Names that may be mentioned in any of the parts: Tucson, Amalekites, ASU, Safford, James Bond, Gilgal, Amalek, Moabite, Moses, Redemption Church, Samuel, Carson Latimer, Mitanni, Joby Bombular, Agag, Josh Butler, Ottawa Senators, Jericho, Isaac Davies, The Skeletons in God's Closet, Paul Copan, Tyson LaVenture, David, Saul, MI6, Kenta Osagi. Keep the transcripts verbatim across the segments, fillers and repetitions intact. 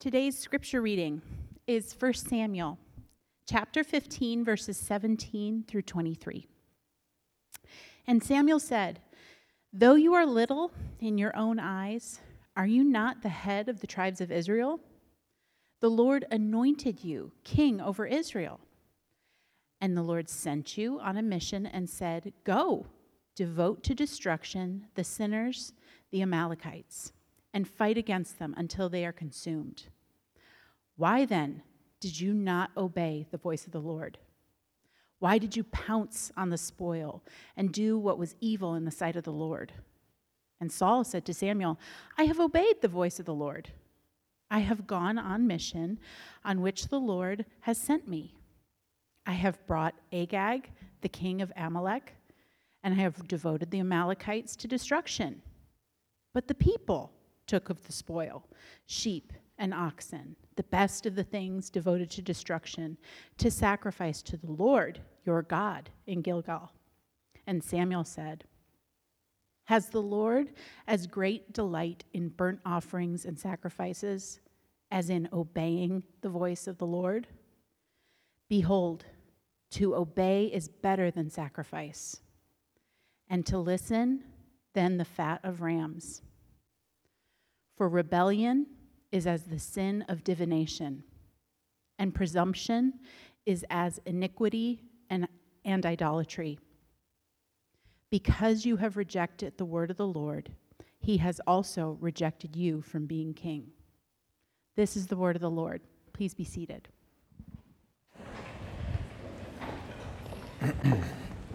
Today's scripture reading is First Samuel, chapter fifteen, verses seventeen through twenty-three. And Samuel said, "Though you are little in your own eyes, are you not the head of the tribes of Israel? The Lord anointed you king over Israel. And the Lord sent you on a mission and said, 'Go, devote to destruction the sinners, the Amalekites, and fight against them until they are consumed.' Why then did you not obey the voice of the Lord? Why did you pounce on the spoil and do what was evil in the sight of the Lord?" And Saul said to Samuel, "I have obeyed the voice of the Lord. I have gone on mission on which the Lord has sent me. I have brought Agag, the king of Amalek, and I have devoted the Amalekites to destruction. But the people took of the spoil, sheep and oxen, the best of the things devoted to destruction, to sacrifice to the Lord your God in Gilgal." And Samuel said, "Has the Lord as great delight in burnt offerings and sacrifices as in obeying the voice of the Lord? Behold, to obey is better than sacrifice, and to listen than the fat of rams. For rebellion is as the sin of divination, and presumption is as iniquity and, and idolatry. Because you have rejected the word of the Lord, he has also rejected you from being king." This is the word of the Lord. Please be seated.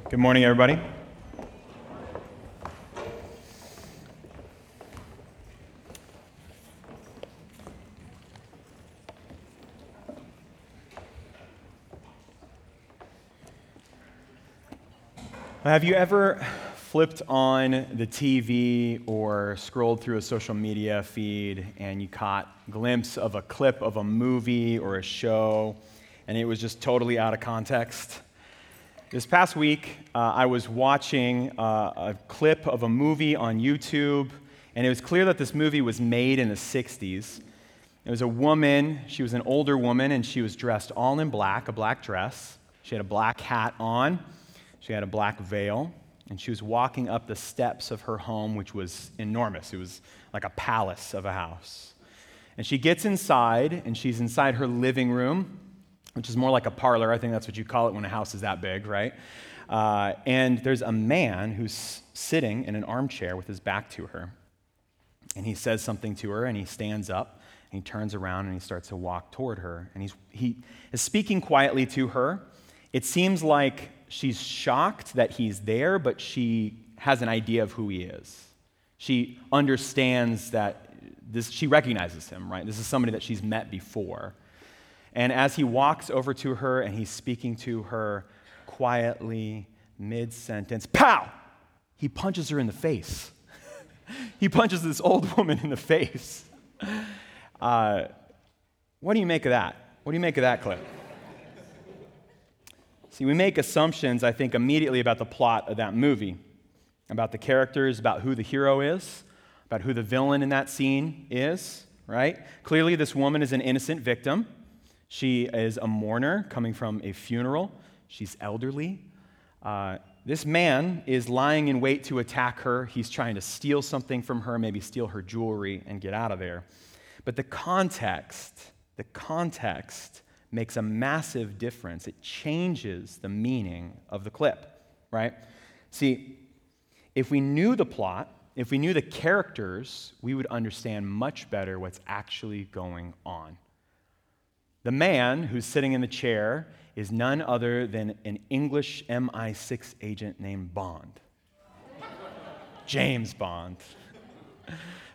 Good morning, everybody. Have you ever flipped on the T V or scrolled through a social media feed and you caught a glimpse of a clip of a movie or a show and it was just totally out of context? This past week, uh, I was watching uh, a clip of a movie on YouTube, and it was clear that this movie was made in the sixties. It was a woman, she was an older woman, and she was dressed all in black, a black dress. She had a black hat on. She had a black veil, and she was walking up the steps of her home, which was enormous. It was like a palace of a house. And she gets inside, and she's inside her living room, which is more like a parlor. I think that's what you call it when a house is that big, right? Uh, and there's a man who's sitting in an armchair with his back to her. And he says something to her, and he stands up, and he turns around, and he starts to walk toward her. And he's, he is speaking quietly to her. It seems like she's shocked that he's there, but she has an idea of who he is. She understands that this, she recognizes him, right? This is somebody that she's met before. And as he walks over to her and he's speaking to her quietly, mid-sentence, pow! He punches her in the face. He punches this old woman in the face. Uh, what do you make of that? What do you make of that clip? See, we make assumptions, I think, immediately about the plot of that movie, about the characters, about who the hero is, about who the villain in that scene is, right? Clearly, this woman is an innocent victim. She is a mourner coming from a funeral. She's elderly. Uh, this man is lying in wait to attack her. He's trying to steal something from her, maybe steal her jewelry and get out of there. But the context, the context... makes a massive difference. It changes the meaning of the clip, right? See, if we knew the plot, if we knew the characters, we would understand much better what's actually going on. The man who's sitting in the chair is none other than an English M I six agent named Bond. James Bond.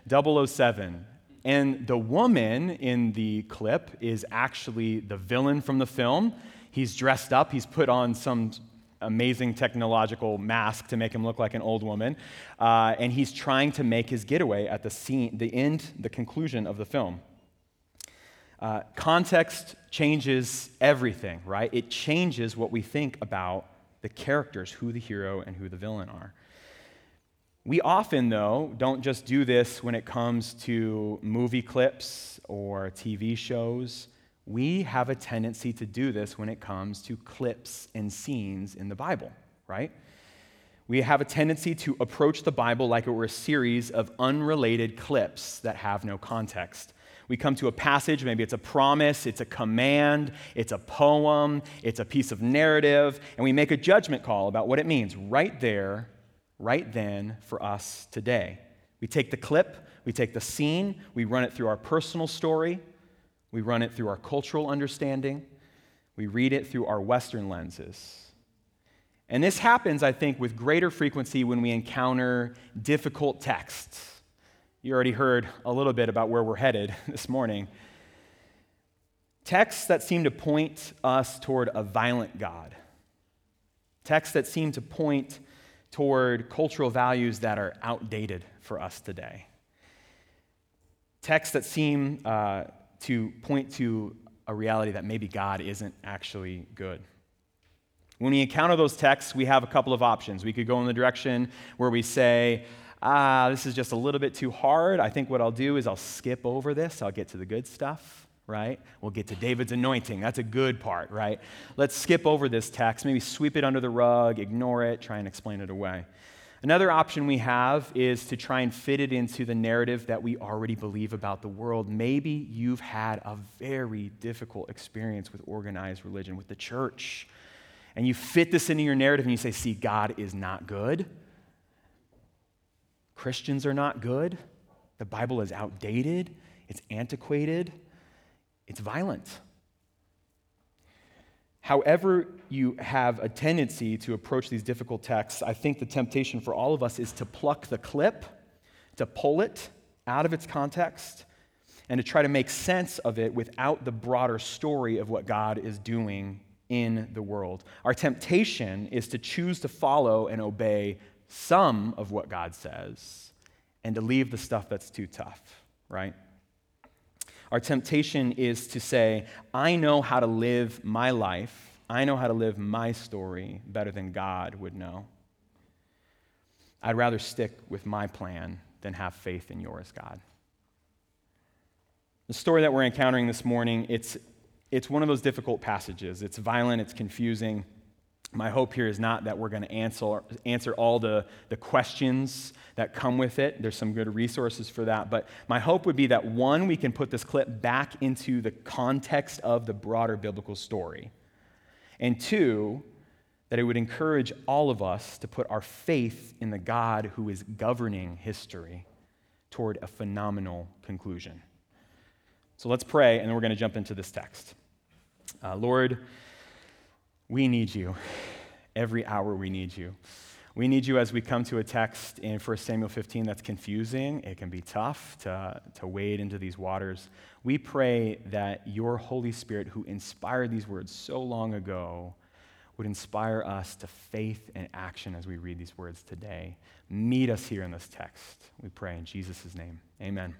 double oh seven. And the woman in the clip is actually the villain from the film. He's dressed up. He's put on some amazing technological mask to make him look like an old woman. Uh, and he's trying to make his getaway at the scene, the end, the conclusion of the film. Uh, context changes everything, right? It changes what we think about the characters, who the hero and who the villain are. We often, though, don't just do this when it comes to movie clips or T V shows. We have a tendency to do this when it comes to clips and scenes in the Bible, right? We have a tendency to approach the Bible like it were a series of unrelated clips that have no context. We come to a passage, maybe it's a promise, it's a command, it's a poem, it's a piece of narrative, and we make a judgment call about what it means right there, right then, for us today. We take the clip, we take the scene, we run it through our personal story, we run it through our cultural understanding, we read it through our Western lenses. And this happens, I think, with greater frequency when we encounter difficult texts. You already heard a little bit about where we're headed this morning. Texts that seem to point us toward a violent God. Texts that seem to point toward cultural values that are outdated for us today. Texts that seem uh, to point to a reality that maybe God isn't actually good. When we encounter those texts, we have a couple of options. We could go in the direction where we say, ah, this is just a little bit too hard. I think what I'll do is I'll skip over this. I'll get to the good stuff, right? We'll get to David's anointing. That's a good part, right? Let's skip over this text, maybe sweep it under the rug, ignore it, try and explain it away. Another option we have is to try and fit it into the narrative that we already believe about the world. Maybe you've had a very difficult experience with organized religion, with the church, and you fit this into your narrative and you say, see, God is not good. Christians are not good. The Bible is outdated. It's antiquated. It's violent. However you have a tendency to approach these difficult texts, I think the temptation for all of us is to pluck the clip, to pull it out of its context, and to try to make sense of it without the broader story of what God is doing in the world. Our temptation is to choose to follow and obey some of what God says, and to leave the stuff that's too tough, right? Our temptation is to say, I know how to live my life, I know how to live my story better than God would know. I'd rather stick with my plan than have faith in yours, God. The story that we're encountering this morning, it's, it's one of those difficult passages. It's violent, it's confusing. My hope here is not that we're going to answer answer all the, the questions that come with it. There's some good resources for that. But my hope would be that, one, we can put this clip back into the context of the broader biblical story. And two, that it would encourage all of us to put our faith in the God who is governing history toward a phenomenal conclusion. So let's pray, and then we're going to jump into this text. Uh, Lord, we need you. Every hour we need you. We need you as we come to a text in First Samuel fifteen that's confusing. It can be tough to, to wade into these waters. We pray that your Holy Spirit, who inspired these words so long ago, would inspire us to faith and action as we read these words today. Meet us here in this text. We pray in Jesus' name. Amen.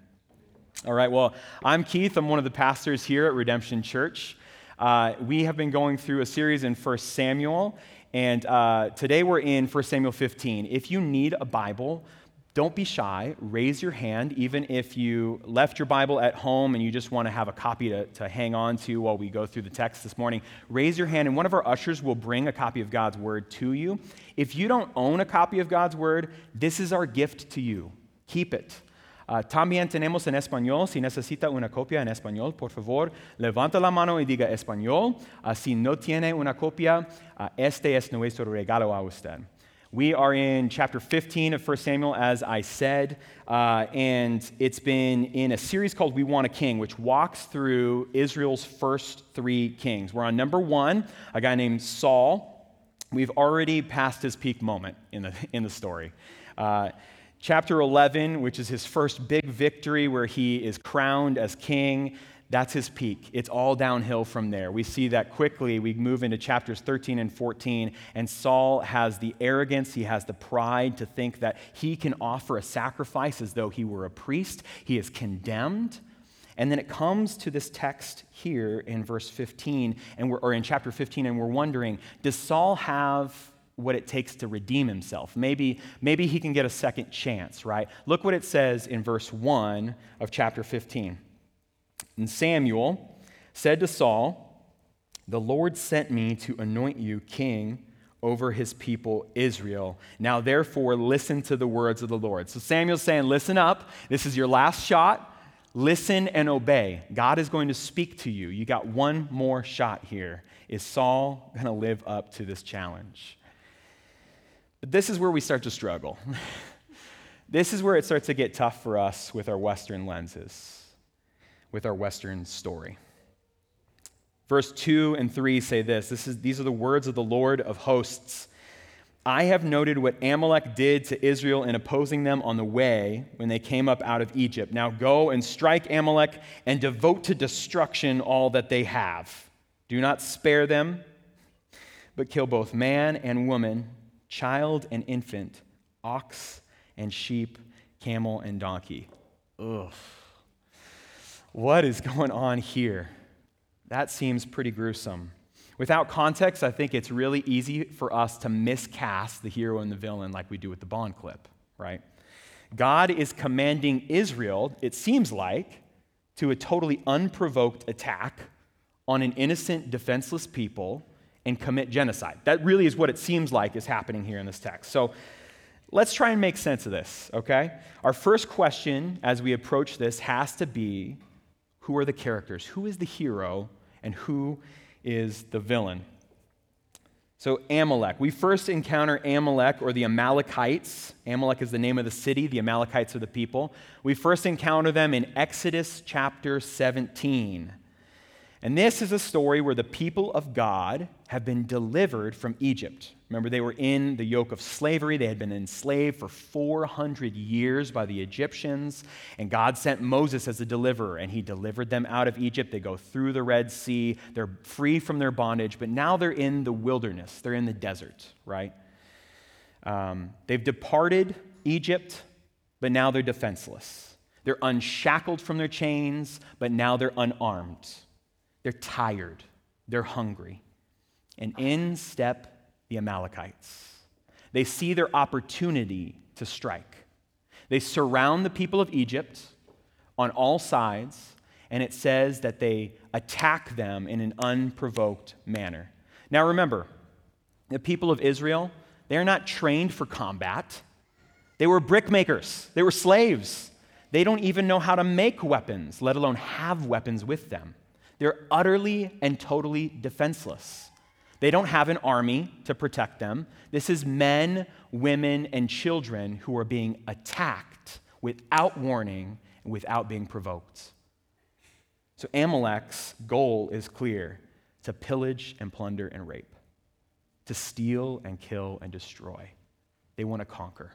All right, well, I'm Keith. I'm one of the pastors here at Redemption Church. Uh, we have been going through a series in First Samuel, and uh, today we're in First Samuel fifteen. If you need a Bible, don't be shy. Raise your hand, even if you left your Bible at home and you just want to have a copy to, to hang on to while we go through the text this morning. Raise your hand, and one of our ushers will bring a copy of God's Word to you. If you don't own a copy of God's Word, this is our gift to you. Keep it. Uh, también tenemos en español. Si necesita una copia en español, por favor, levanta la mano y diga español. Uh, si no tiene una copia, uh, este es nuestro regalo a usted. We are in chapter fifteen of First Samuel, as I said, uh, and it's been in a series called We Want a King, which walks through Israel's first three kings. We're on number one, a guy named Saul. We've already passed his peak moment in the, in the story. Uh, Chapter eleven, which is his first big victory where he is crowned as king, that's his peak. It's all downhill from there. We see that quickly. We move into chapters thirteen and fourteen, and Saul has the arrogance, he has the pride to think that he can offer a sacrifice as though he were a priest. He is condemned. And then it comes to this text here in verse fifteen, and we're, or in chapter fifteen, and we're wondering, does Saul have what it takes to redeem himself. Maybe, maybe he can get a second chance, right? Look what it says in verse one of chapter fifteen. And Samuel said to Saul, "The Lord sent me to anoint you king over his people Israel. Now therefore listen to the words of the Lord." So Samuel's saying, listen up. This is your last shot. Listen and obey. God is going to speak to you. You got one more shot here. Is Saul going to live up to this challenge? But this is where we start to struggle. This is where it starts to get tough for us with our Western lenses, with our Western story. Verse two and three say this. This is, these are the words of the Lord of hosts. "I have noted what Amalek did to Israel in opposing them on the way when they came up out of Egypt. Now go and strike Amalek and devote to destruction all that they have. Do not spare them, but kill both man and woman, child and infant, ox and sheep, camel and donkey." Ugh. What is going on here? That seems pretty gruesome. Without context, I think it's really easy for us to miscast the hero and the villain like we do with the Bond clip, right? God is commanding Israel, it seems like, to a totally unprovoked attack on an innocent, defenseless people and commit genocide. That really is what it seems like is happening here in this text. So let's try and make sense of this, okay? Our first question as we approach this has to be, who are the characters? Who is the hero? And who is the villain? So Amalek. We first encounter Amalek, or the Amalekites. Amalek is the name of the city. The Amalekites are the people. We first encounter them in Exodus chapter seventeen. And this is a story where the people of God have been delivered from Egypt. Remember, they were in the yoke of slavery. They had been enslaved for four hundred years by the Egyptians. And God sent Moses as a deliverer, and he delivered them out of Egypt. They go through the Red Sea. They're free from their bondage, but now they're in the wilderness. They're in the desert, right? Um, they've departed Egypt, but now they're defenseless. They're unshackled from their chains, but now they're unarmed. They're tired. They're hungry. And in step the Amalekites. They see their opportunity to strike. They surround the people of Egypt on all sides, and it says that they attack them in an unprovoked manner. Now remember, the people of Israel, they're not trained for combat. They were brickmakers. They were slaves. They don't even know how to make weapons, let alone have weapons with them. They're utterly and totally defenseless. They don't have an army to protect them. This is men, women, and children who are being attacked without warning and without being provoked. So Amalek's goal is clear: to pillage and plunder and rape, to steal and kill and destroy. They want to conquer.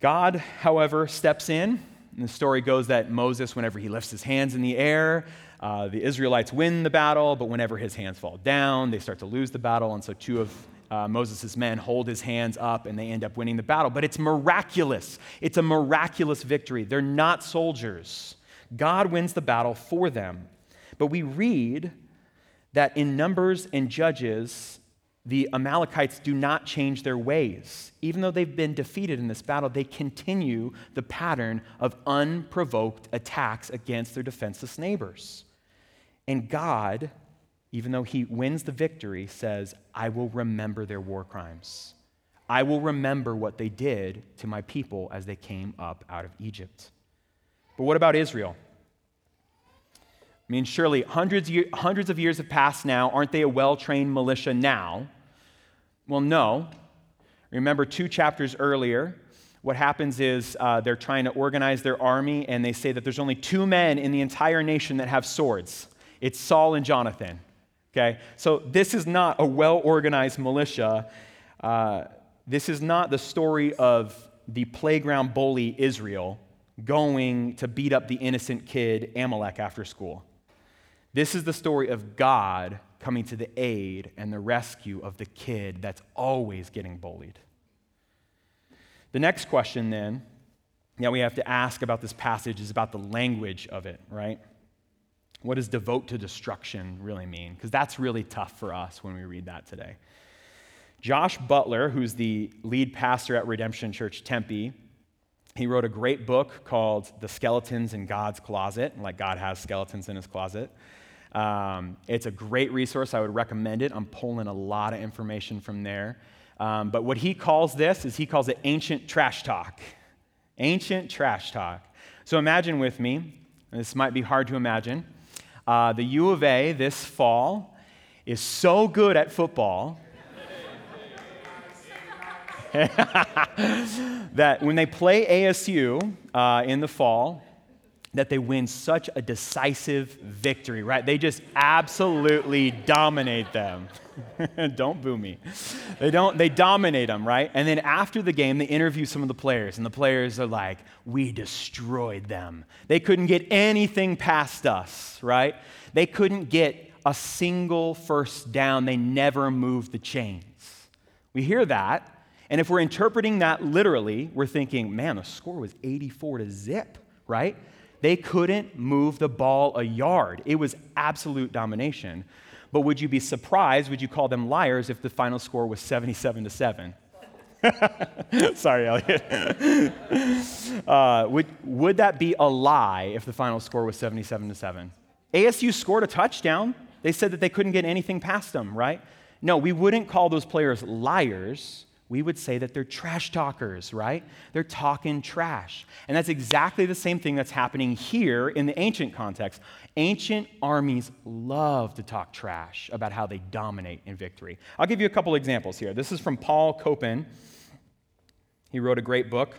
God, however, steps in, and the story goes that Moses, whenever he lifts his hands in the air, Uh, the Israelites win the battle, but whenever his hands fall down, they start to lose the battle, and so two of uh, Moses' men hold his hands up, and they end up winning the battle. But it's miraculous. It's a miraculous victory. They're not soldiers. God wins the battle for them. But we read that in Numbers and Judges, the Amalekites do not change their ways. Even though they've been defeated in this battle, they continue the pattern of unprovoked attacks against their defenseless neighbors. And God, even though he wins the victory, says, "I will remember their war crimes. I will remember what they did to my people as they came up out of Egypt." But what about Israel? I mean, surely hundreds hundreds of years have passed now. Aren't they a well-trained militia now? Well, no. Remember two chapters earlier, what happens is uh, they're trying to organize their army, and they say that there's only two men in the entire nation that have swords. It's Saul and Jonathan, okay? So this is not a well-organized militia. Uh, this is not the story of the playground bully Israel going to beat up the innocent kid Amalek after school. This is the story of God coming to the aid and the rescue of the kid that's always getting bullied. The next question then that we have to ask about this passage is about the language of it, right? What does devote to destruction really mean? Because that's really tough for us when we read that today. Josh Butler, who's the lead pastor at Redemption Church Tempe, he wrote a great book called The Skeletons in God's Closet, like God has skeletons in his closet. Um, it's a great resource. I would recommend it. I'm pulling a lot of information from there. Um, but what he calls this is he calls it ancient trash talk. Ancient trash talk. So imagine with me, and this might be hard to imagine, uh, the U of A this fall is so good at football that when they play A S U uh, in the fall, that they win such a decisive victory, right? They just absolutely dominate them. Don't boo me. They don't. They dominate them, right? And then after the game, they interview some of the players, and the players are like, we destroyed them. They couldn't get anything past us, right? They couldn't get a single first down. They never moved the chains. We hear that, and if we're interpreting that literally, we're thinking, man, the score was eighty-four to zip, right? They couldn't move the ball a yard. It was absolute domination. But would you be surprised, would you call them liars if the final score was seventy-seven to seven? Sorry, Elliot. uh, would, would that be a lie if the final score was seventy-seven to seven? A S U scored a touchdown. They said that they couldn't get anything past them, right? No, we wouldn't call those players liars. We would say that they're trash talkers, right? They're talking trash. And that's exactly the same thing that's happening here in the ancient context. Ancient armies love to talk trash about how they dominate in victory. I'll give you a couple examples here. This is from Paul Copan. He wrote a great book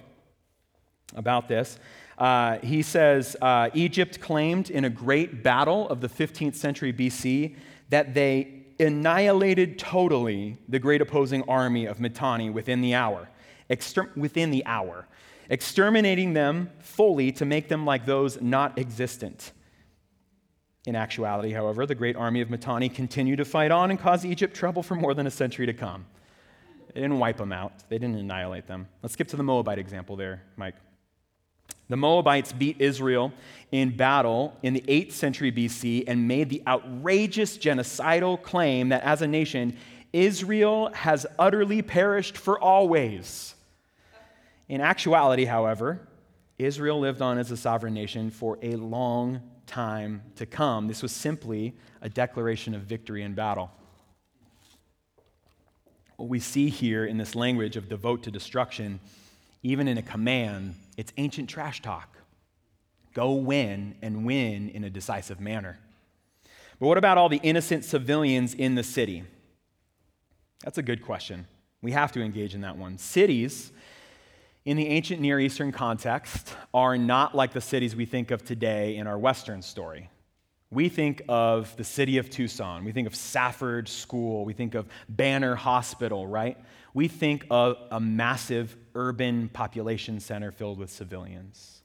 about this. Uh, he says, uh, Egypt claimed in a great battle of the fifteenth century B C that they annihilated totally the great opposing army of Mitanni within the hour, Exter- within the hour, exterminating them fully to make them like those not existent. In actuality, however, the great army of Mitanni continued to fight on and cause Egypt trouble for more than a century to come. They didn't wipe them out. They didn't annihilate them. Let's skip to the Moabite example there, Mike. The Moabites beat Israel in battle in the eighth century B C and made the outrageous genocidal claim that as a nation, Israel has utterly perished for always. In actuality, however, Israel lived on as a sovereign nation for a long time to come. This was simply a declaration of victory in battle. What we see here in this language of devote to destruction, even in a command, it's ancient trash talk. Go win and win in a decisive manner. But what about all the innocent civilians in the city? That's a good question. We have to engage in that one. Cities in the ancient Near Eastern context are not like the cities we think of today in our Western story. We think of the city of Tucson. We think of Safford School. We think of Banner Hospital, right? We think of a massive urban population center filled with civilians.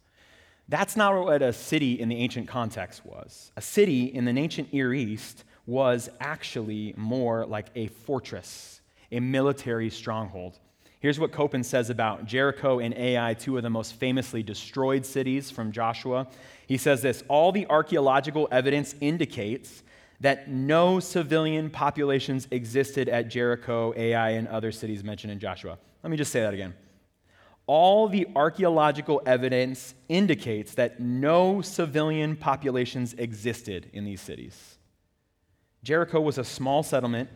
That's not what a city in the ancient context was. A city in the ancient Near East was actually more like a fortress, a military stronghold. Here's what Copan says about Jericho and Ai, two of the most famously destroyed cities from Joshua. He says this, all the archaeological evidence indicates that no civilian populations existed at Jericho, Ai, and other cities mentioned in Joshua. Let me just say that again. All the archaeological evidence indicates that no civilian populations existed in these cities. Jericho was a small settlement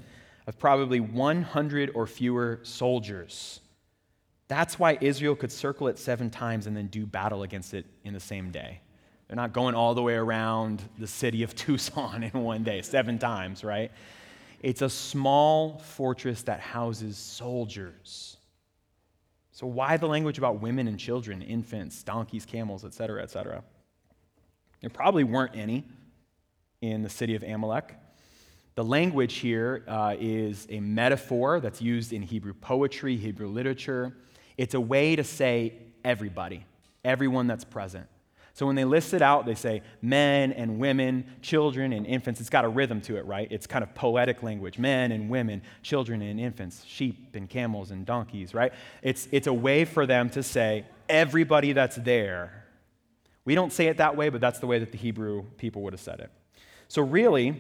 of probably one hundred or fewer soldiers. That's why Israel could circle it seven times and then do battle against it in the same day. They're not going all the way around the city of Tucson in one day, seven times, right? It's a small fortress that houses soldiers. So why the language about women and children, infants, donkeys, camels, et cetera, et cetera? There probably weren't any in the city of Amalek. The language here uh, is a metaphor that's used in Hebrew poetry, Hebrew literature. It's a way to say everybody, everyone that's present. So when they list it out, they say men and women, children and infants. It's got a rhythm to it, right? It's kind of poetic language. Men and women, children and infants, sheep and camels and donkeys, right? It's, it's a way for them to say everybody that's there. We don't say it that way, but that's the way that the Hebrew people would have said it. So really,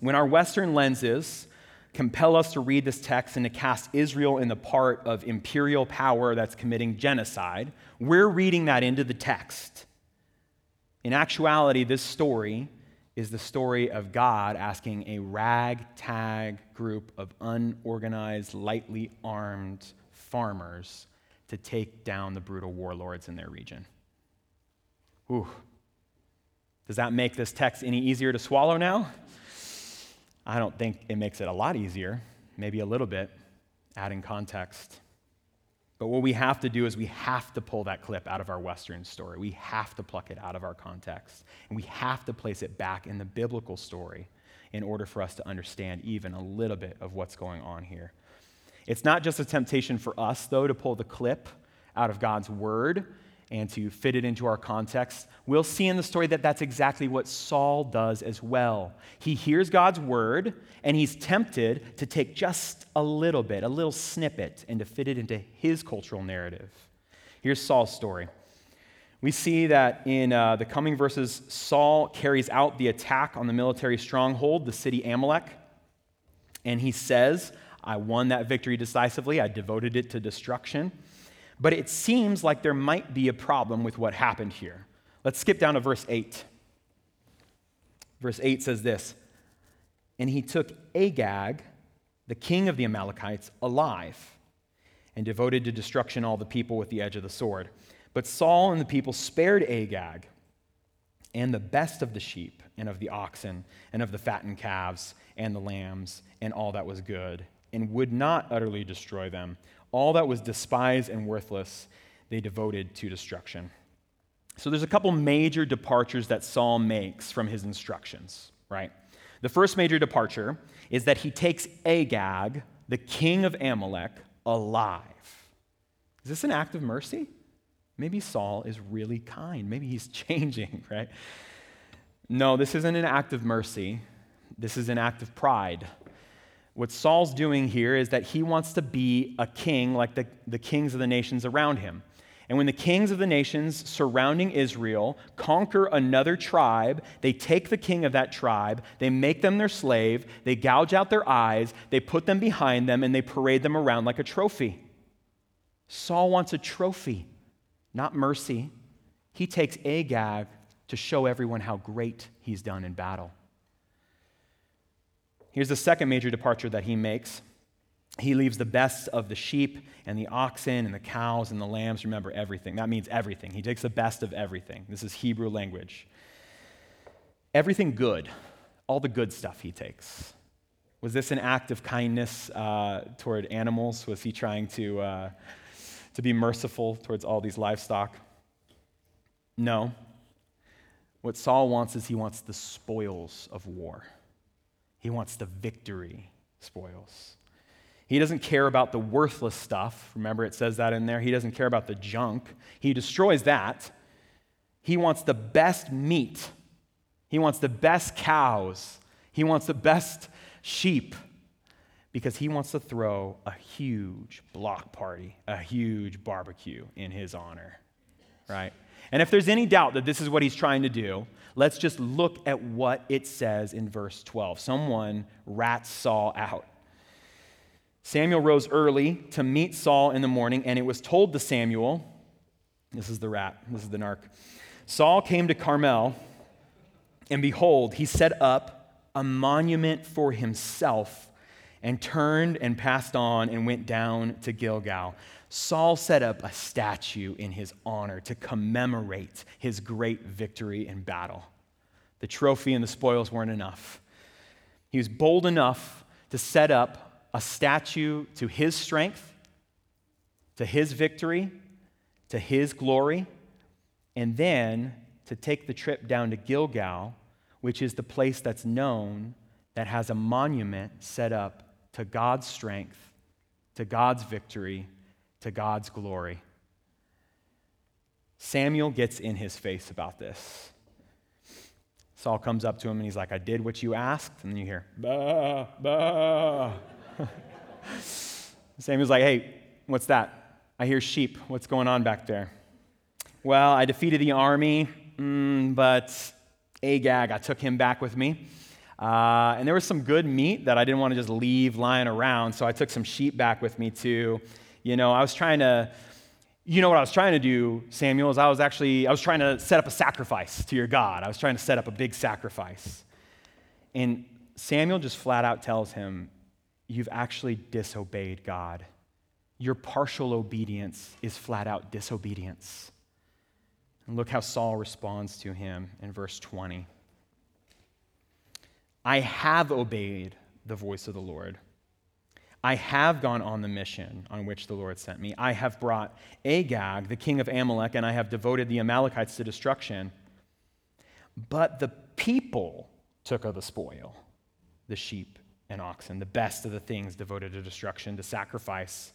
when our Western lenses compel us to read this text and to cast Israel in the part of imperial power that's committing genocide, we're reading that into the text. In actuality, this story is the story of God asking a ragtag group of unorganized, lightly armed farmers to take down the brutal warlords in their region. Ooh. Does that make this text any easier to swallow now? I don't think it makes it a lot easier, maybe a little bit, adding context. But what we have to do is we have to pull that clip out of our Western story. We have to pluck it out of our context. And we have to place it back in the biblical story in order for us to understand even a little bit of what's going on here. It's not just a temptation for us, though, to pull the clip out of God's word and to fit it into our context. We'll see in the story that that's exactly what Saul does as well. He hears God's word, and he's tempted to take just a little bit, a little snippet, and to fit it into his cultural narrative. Here's Saul's story. We see that in uh, the coming verses, Saul carries out the attack on the military stronghold, the city Amalek, and he says, I won that victory decisively. I devoted it to destruction. But it seems like there might be a problem with what happened here. Let's skip down to verse eight. Verse eight says this, and he took Agag, the king of the Amalekites, alive and devoted to destruction all the people with the edge of the sword. But Saul and the people spared Agag and the best of the sheep and of the oxen and of the fattened calves and the lambs and all that was good, and would not utterly destroy them. All that was despised and worthless, they devoted to destruction. So there's a couple major departures that Saul makes from his instructions, right? The first major departure is that he takes Agag, the king of Amalek, alive. Is this an act of mercy? Maybe Saul is really kind. Maybe he's changing, right? No, this isn't an act of mercy. This is an act of pride. What Saul's doing here is that he wants to be a king like the, the kings of the nations around him. And when the kings of the nations surrounding Israel conquer another tribe, they take the king of that tribe, they make them their slave, they gouge out their eyes, they put them behind them, and they parade them around like a trophy. Saul wants a trophy, not mercy. He takes Agag to show everyone how great he's done in battle. Here's the second major departure that he makes. He leaves the best of the sheep and the oxen and the cows and the lambs. Remember, everything. That means everything. He takes the best of everything. This is Hebrew language. Everything good, all the good stuff he takes. Was this an act of kindness uh, toward animals? Was he trying to, uh, to be merciful towards all these livestock? No. What Saul wants is he wants the spoils of war. He wants the victory spoils. He doesn't care about the worthless stuff. Remember, it says that in there. He doesn't care about the junk. He destroys that. He wants the best meat. He wants the best cows. He wants the best sheep because he wants to throw a huge block party, a huge barbecue in his honor, right? And if there's any doubt that this is what he's trying to do, let's just look at what it says in verse twelve. Someone rats Saul out. Samuel rose early to meet Saul in the morning, and it was told to Samuel, this is the rat, this is the narc, Saul came to Carmel, and behold, he set up a monument for himself and turned and passed on and went down to Gilgal. Saul set up a statue in his honor to commemorate his great victory in battle. The trophy and the spoils weren't enough. He was bold enough to set up a statue to his strength, to his victory, to his glory, and then to take the trip down to Gilgal, which is the place that's known that has a monument set up to God's strength, to God's victory, to God's glory. Samuel gets in his face about this. Saul comes up to him and he's like, I did what you asked. And then you hear, bah, bah. Samuel's like, hey, what's that? I hear sheep. What's going on back there? Well, I defeated the army, mm, but Agag. I took him back with me. Uh, and there was some good meat that I didn't want to just leave lying around, so I took some sheep back with me too. You know, I was trying to, you know what I was trying to do, Samuel, is I was actually, I was trying to set up a sacrifice to your God. I was trying to set up a big sacrifice. And Samuel just flat out tells him, you've actually disobeyed God. Your partial obedience is flat out disobedience. And look how Saul responds to him in verse twenty. I have obeyed the voice of the Lord. I have gone on the mission on which the Lord sent me. I have brought Agag, the king of Amalek, and I have devoted the Amalekites to destruction. But the people took of the spoil, the sheep and oxen, the best of the things devoted to destruction, to sacrifice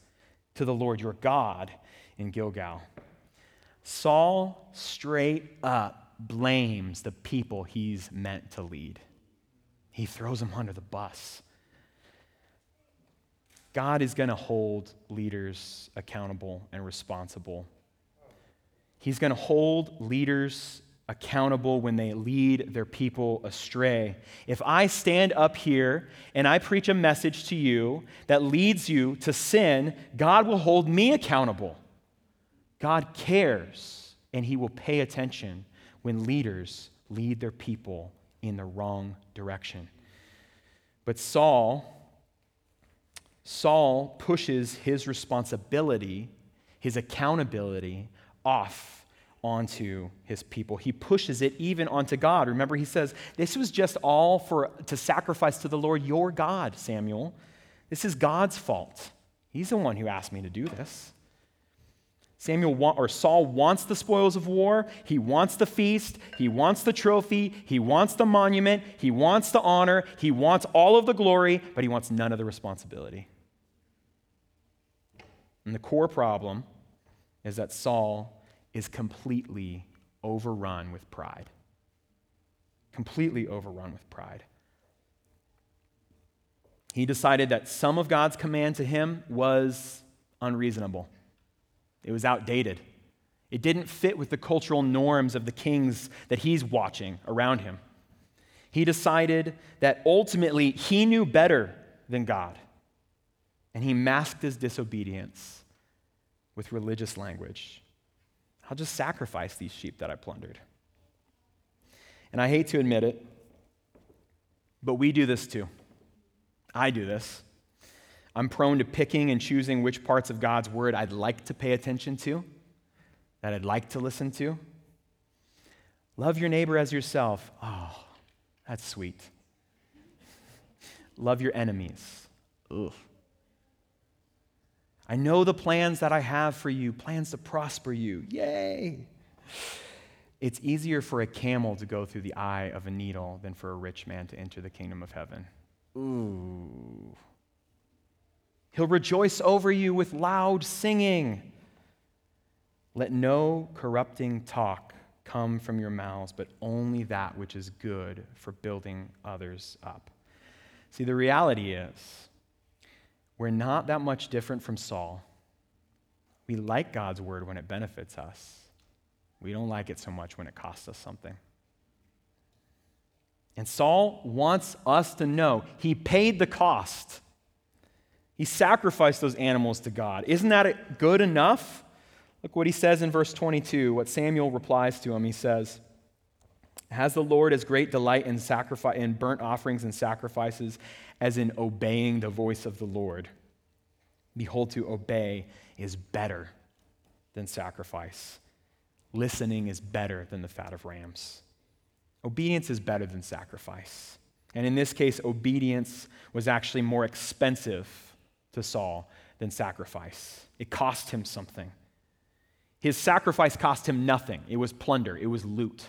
to the Lord your God in Gilgal. Saul straight up blames the people he's meant to lead. He throws them under the bus. God is going to hold leaders accountable and responsible. He's going to hold leaders accountable when they lead their people astray. If I stand up here and I preach a message to you that leads you to sin, God will hold me accountable. God cares, and he will pay attention when leaders lead their people in the wrong direction. But Saul, Saul pushes his responsibility, his accountability, off onto his people. He pushes it even onto God. Remember, he says, this was just all for to sacrifice to the Lord your God, Samuel. This is God's fault. He's the one who asked me to do this. Samuel wa- or Saul wants the spoils of war. He wants the feast. He wants the trophy. He wants the monument. He wants the honor. He wants all of the glory, but he wants none of the responsibility. And the core problem is that Saul is completely overrun with pride. Completely overrun with pride. He decided that some of God's command to him was unreasonable. It was outdated. It didn't fit with the cultural norms of the kings that he's watching around him. He decided that ultimately he knew better than God, and he masked his disobedience with religious language. I'll just sacrifice these sheep that I plundered. And I hate to admit it, but we do this too. I do this. I'm prone to picking and choosing which parts of God's word I'd like to pay attention to, that I'd like to listen to. Love your neighbor as yourself. Oh, that's sweet. Love your enemies. Ugh. I know the plans that I have for you, plans to prosper you. Yay! It's easier for a camel to go through the eye of a needle than for a rich man to enter the kingdom of heaven. Ooh. He'll rejoice over you with loud singing. Let no corrupting talk come from your mouths, but only that which is good for building others up. See, the reality is, we're not that much different from Saul. We like God's word when it benefits us. We don't like it so much when it costs us something. And Saul wants us to know he paid the cost. He sacrificed those animals to God. Isn't that good enough? Look what he says in verse twenty-two, what Samuel replies to him. He says, has the Lord as great delight in sacrifice, in burnt offerings and sacrifices as in obeying the voice of the Lord? Behold, to obey is better than sacrifice. Listening is better than the fat of rams. Obedience is better than sacrifice. And in this case, obedience was actually more expensive to Saul than sacrifice. It cost him something. His sacrifice cost him nothing. It was plunder. It was loot.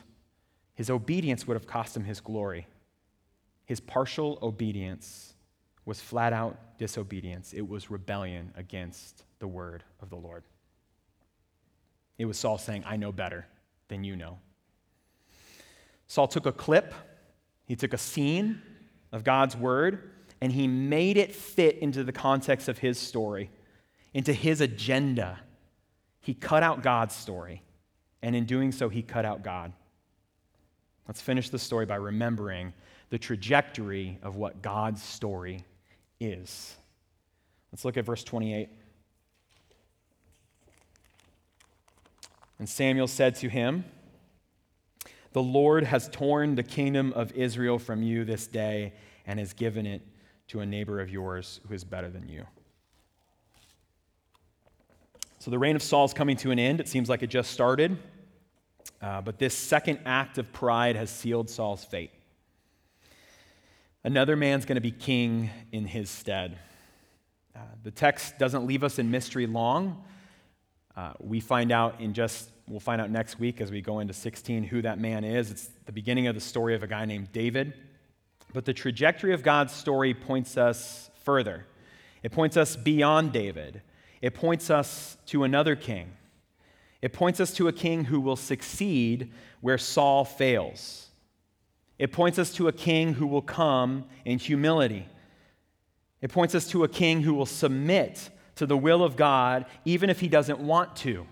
His obedience would have cost him his glory. His partial obedience was flat out disobedience. It was rebellion against the word of the Lord. It was Saul saying, I know better than you know. Saul took a clip. He took a scene of God's word, and he made it fit into the context of his story, into his agenda. He cut out God's story, and in doing so, he cut out God. Let's finish the story by remembering the trajectory of what God's story is. Let's look at verse twenty-eight. And Samuel said to him, "The Lord has torn the kingdom of Israel from you this day and has given it to a neighbor of yours who is better than you." So the reign of Saul is coming to an end. It seems like it just started. Uh, but this second act of pride has sealed Saul's fate. Another man's going to be king in his stead. Uh, the text doesn't leave us in mystery long. Uh, we find out in just, we'll find out next week as we go into sixteen who that man is. It's the beginning of the story of a guy named David. But the trajectory of God's story points us further. It points us beyond David. It points us to another king. It points us to a king who will succeed where Saul fails. It points us to a king who will come in humility. It points us to a king who will submit to the will of God, even if he doesn't want to.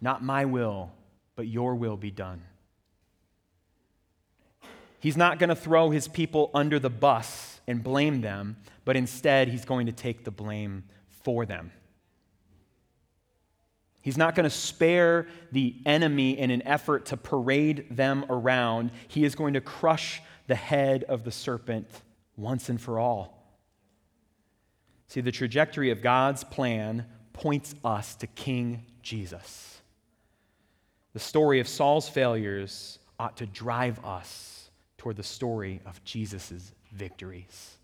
Not my will, but your will be done. He's not going to throw his people under the bus and blame them, but instead he's going to take the blame for them. He's not going to spare the enemy in an effort to parade them around. He is going to crush the head of the serpent once and for all. See, the trajectory of God's plan points us to King Jesus. The story of Saul's failures ought to drive us toward the story of Jesus' victories.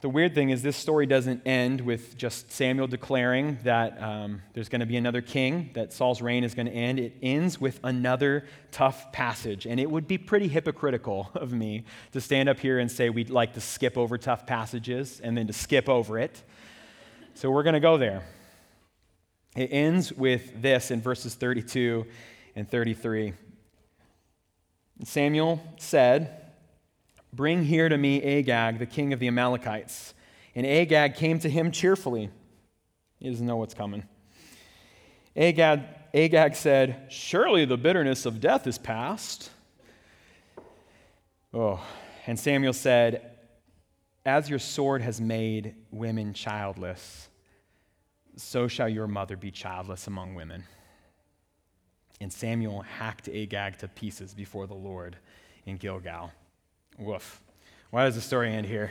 The weird thing is this story doesn't end with just Samuel declaring that um, there's going to be another king, that Saul's reign is going to end. It ends with another tough passage, and it would be pretty hypocritical of me to stand up here and say we'd like to skip over tough passages and then to skip over it. So we're going to go there. It ends with this in verses thirty-two and thirty-three. Samuel said, "Bring here to me Agag, the king of the Amalekites." And Agag came to him cheerfully. He doesn't know what's coming. Agag, Agag said, "Surely the bitterness of death is past." Oh, and Samuel said, "As your sword has made women childless, so shall your mother be childless among women." And Samuel hacked Agag to pieces before the Lord in Gilgal. Woof. Why does the story end here?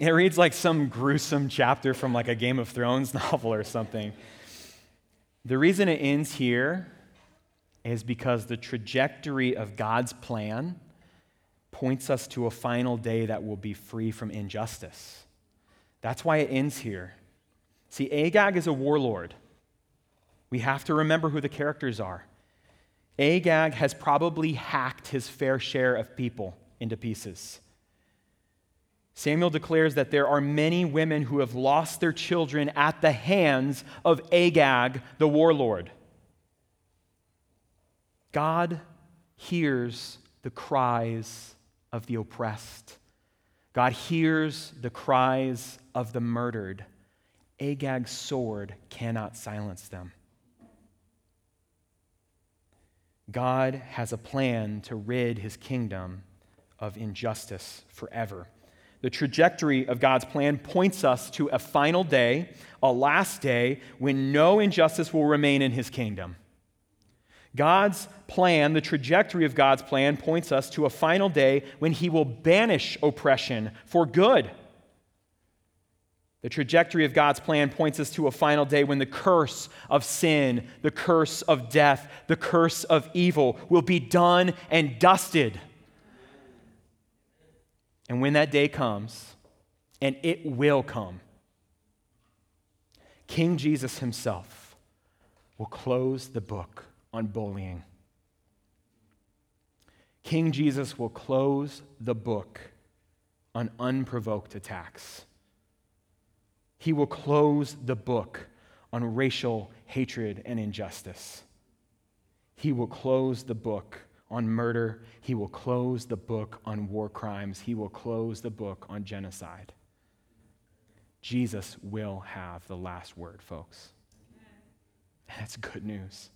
It reads like some gruesome chapter from like a Game of Thrones novel or something. The reason it ends here is because the trajectory of God's plan points us to a final day that will be free from injustice. That's why it ends here. See, Agag is a warlord. We have to remember who the characters are. Agag has probably hacked his fair share of people into pieces. Samuel declares that there are many women who have lost their children at the hands of Agag, the warlord. God hears the cries of the oppressed. God hears the cries of the murdered. Agag's sword cannot silence them. God has a plan to rid his kingdom of injustice forever. The trajectory of God's plan points us to a final day, a last day, when no injustice will remain in his kingdom. God's plan, the trajectory of God's plan, points us to a final day when he will banish oppression for good. The trajectory of God's plan points us to a final day when the curse of sin, the curse of death, the curse of evil will be done and dusted. And when that day comes, and it will come, King Jesus himself will close the book on bullying. King Jesus will close the book on unprovoked attacks. He will close the book on racial hatred and injustice. He will close the book on murder. He will close the book on war crimes. He will close the book on genocide. Jesus will have the last word, folks. And that's good news.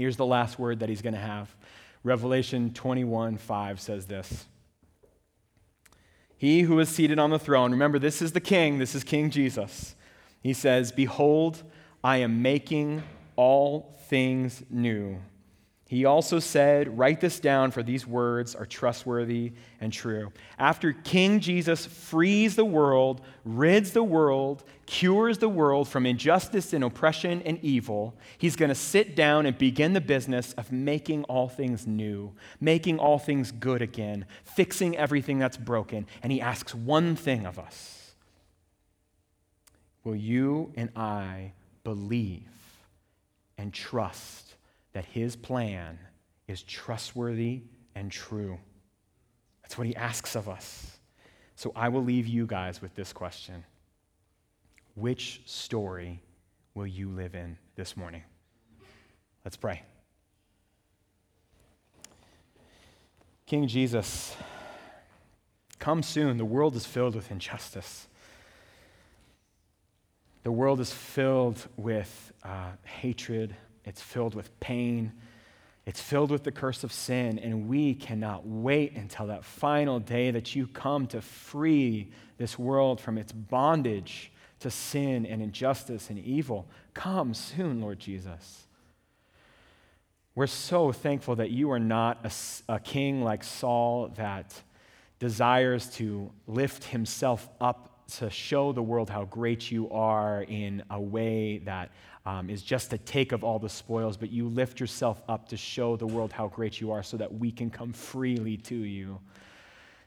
Here's the last word that he's going to have. Revelation twenty-one five says this. He who is seated on the throne, remember, this is the king, this is King Jesus. He says, "Behold, I am making all things new." He also said, "Write this down, for these words are trustworthy and true." After King Jesus frees the world, rids the world, cures the world from injustice and oppression and evil, he's going to sit down and begin the business of making all things new, making all things good again, fixing everything that's broken. And he asks one thing of us. Will you and I believe and trust that his plan is trustworthy and true? That's what he asks of us. So I will leave you guys with this question. Which story will you live in this morning? Let's pray. King Jesus, come soon. The world is filled with injustice. The world is filled with uh, hatred. It's filled with pain. It's filled with the curse of sin, and we cannot wait until that final day that you come to free this world from its bondage to sin and injustice and evil. Come soon, Lord Jesus. We're so thankful that you are not a, a king like Saul that desires to lift himself up to show the world how great you are in a way that um, is just to take of all the spoils, but you lift yourself up to show the world how great you are so that we can come freely to you.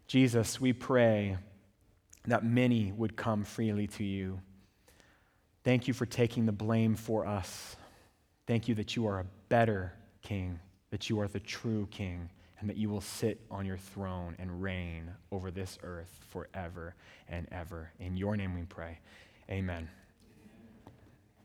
Jesus, we pray that many would come freely to you. Thank you for taking the blame for us. Thank you that you are a better king, that you are the true king, and that you will sit on your throne and reign over this earth forever and ever. In your name we pray. Amen.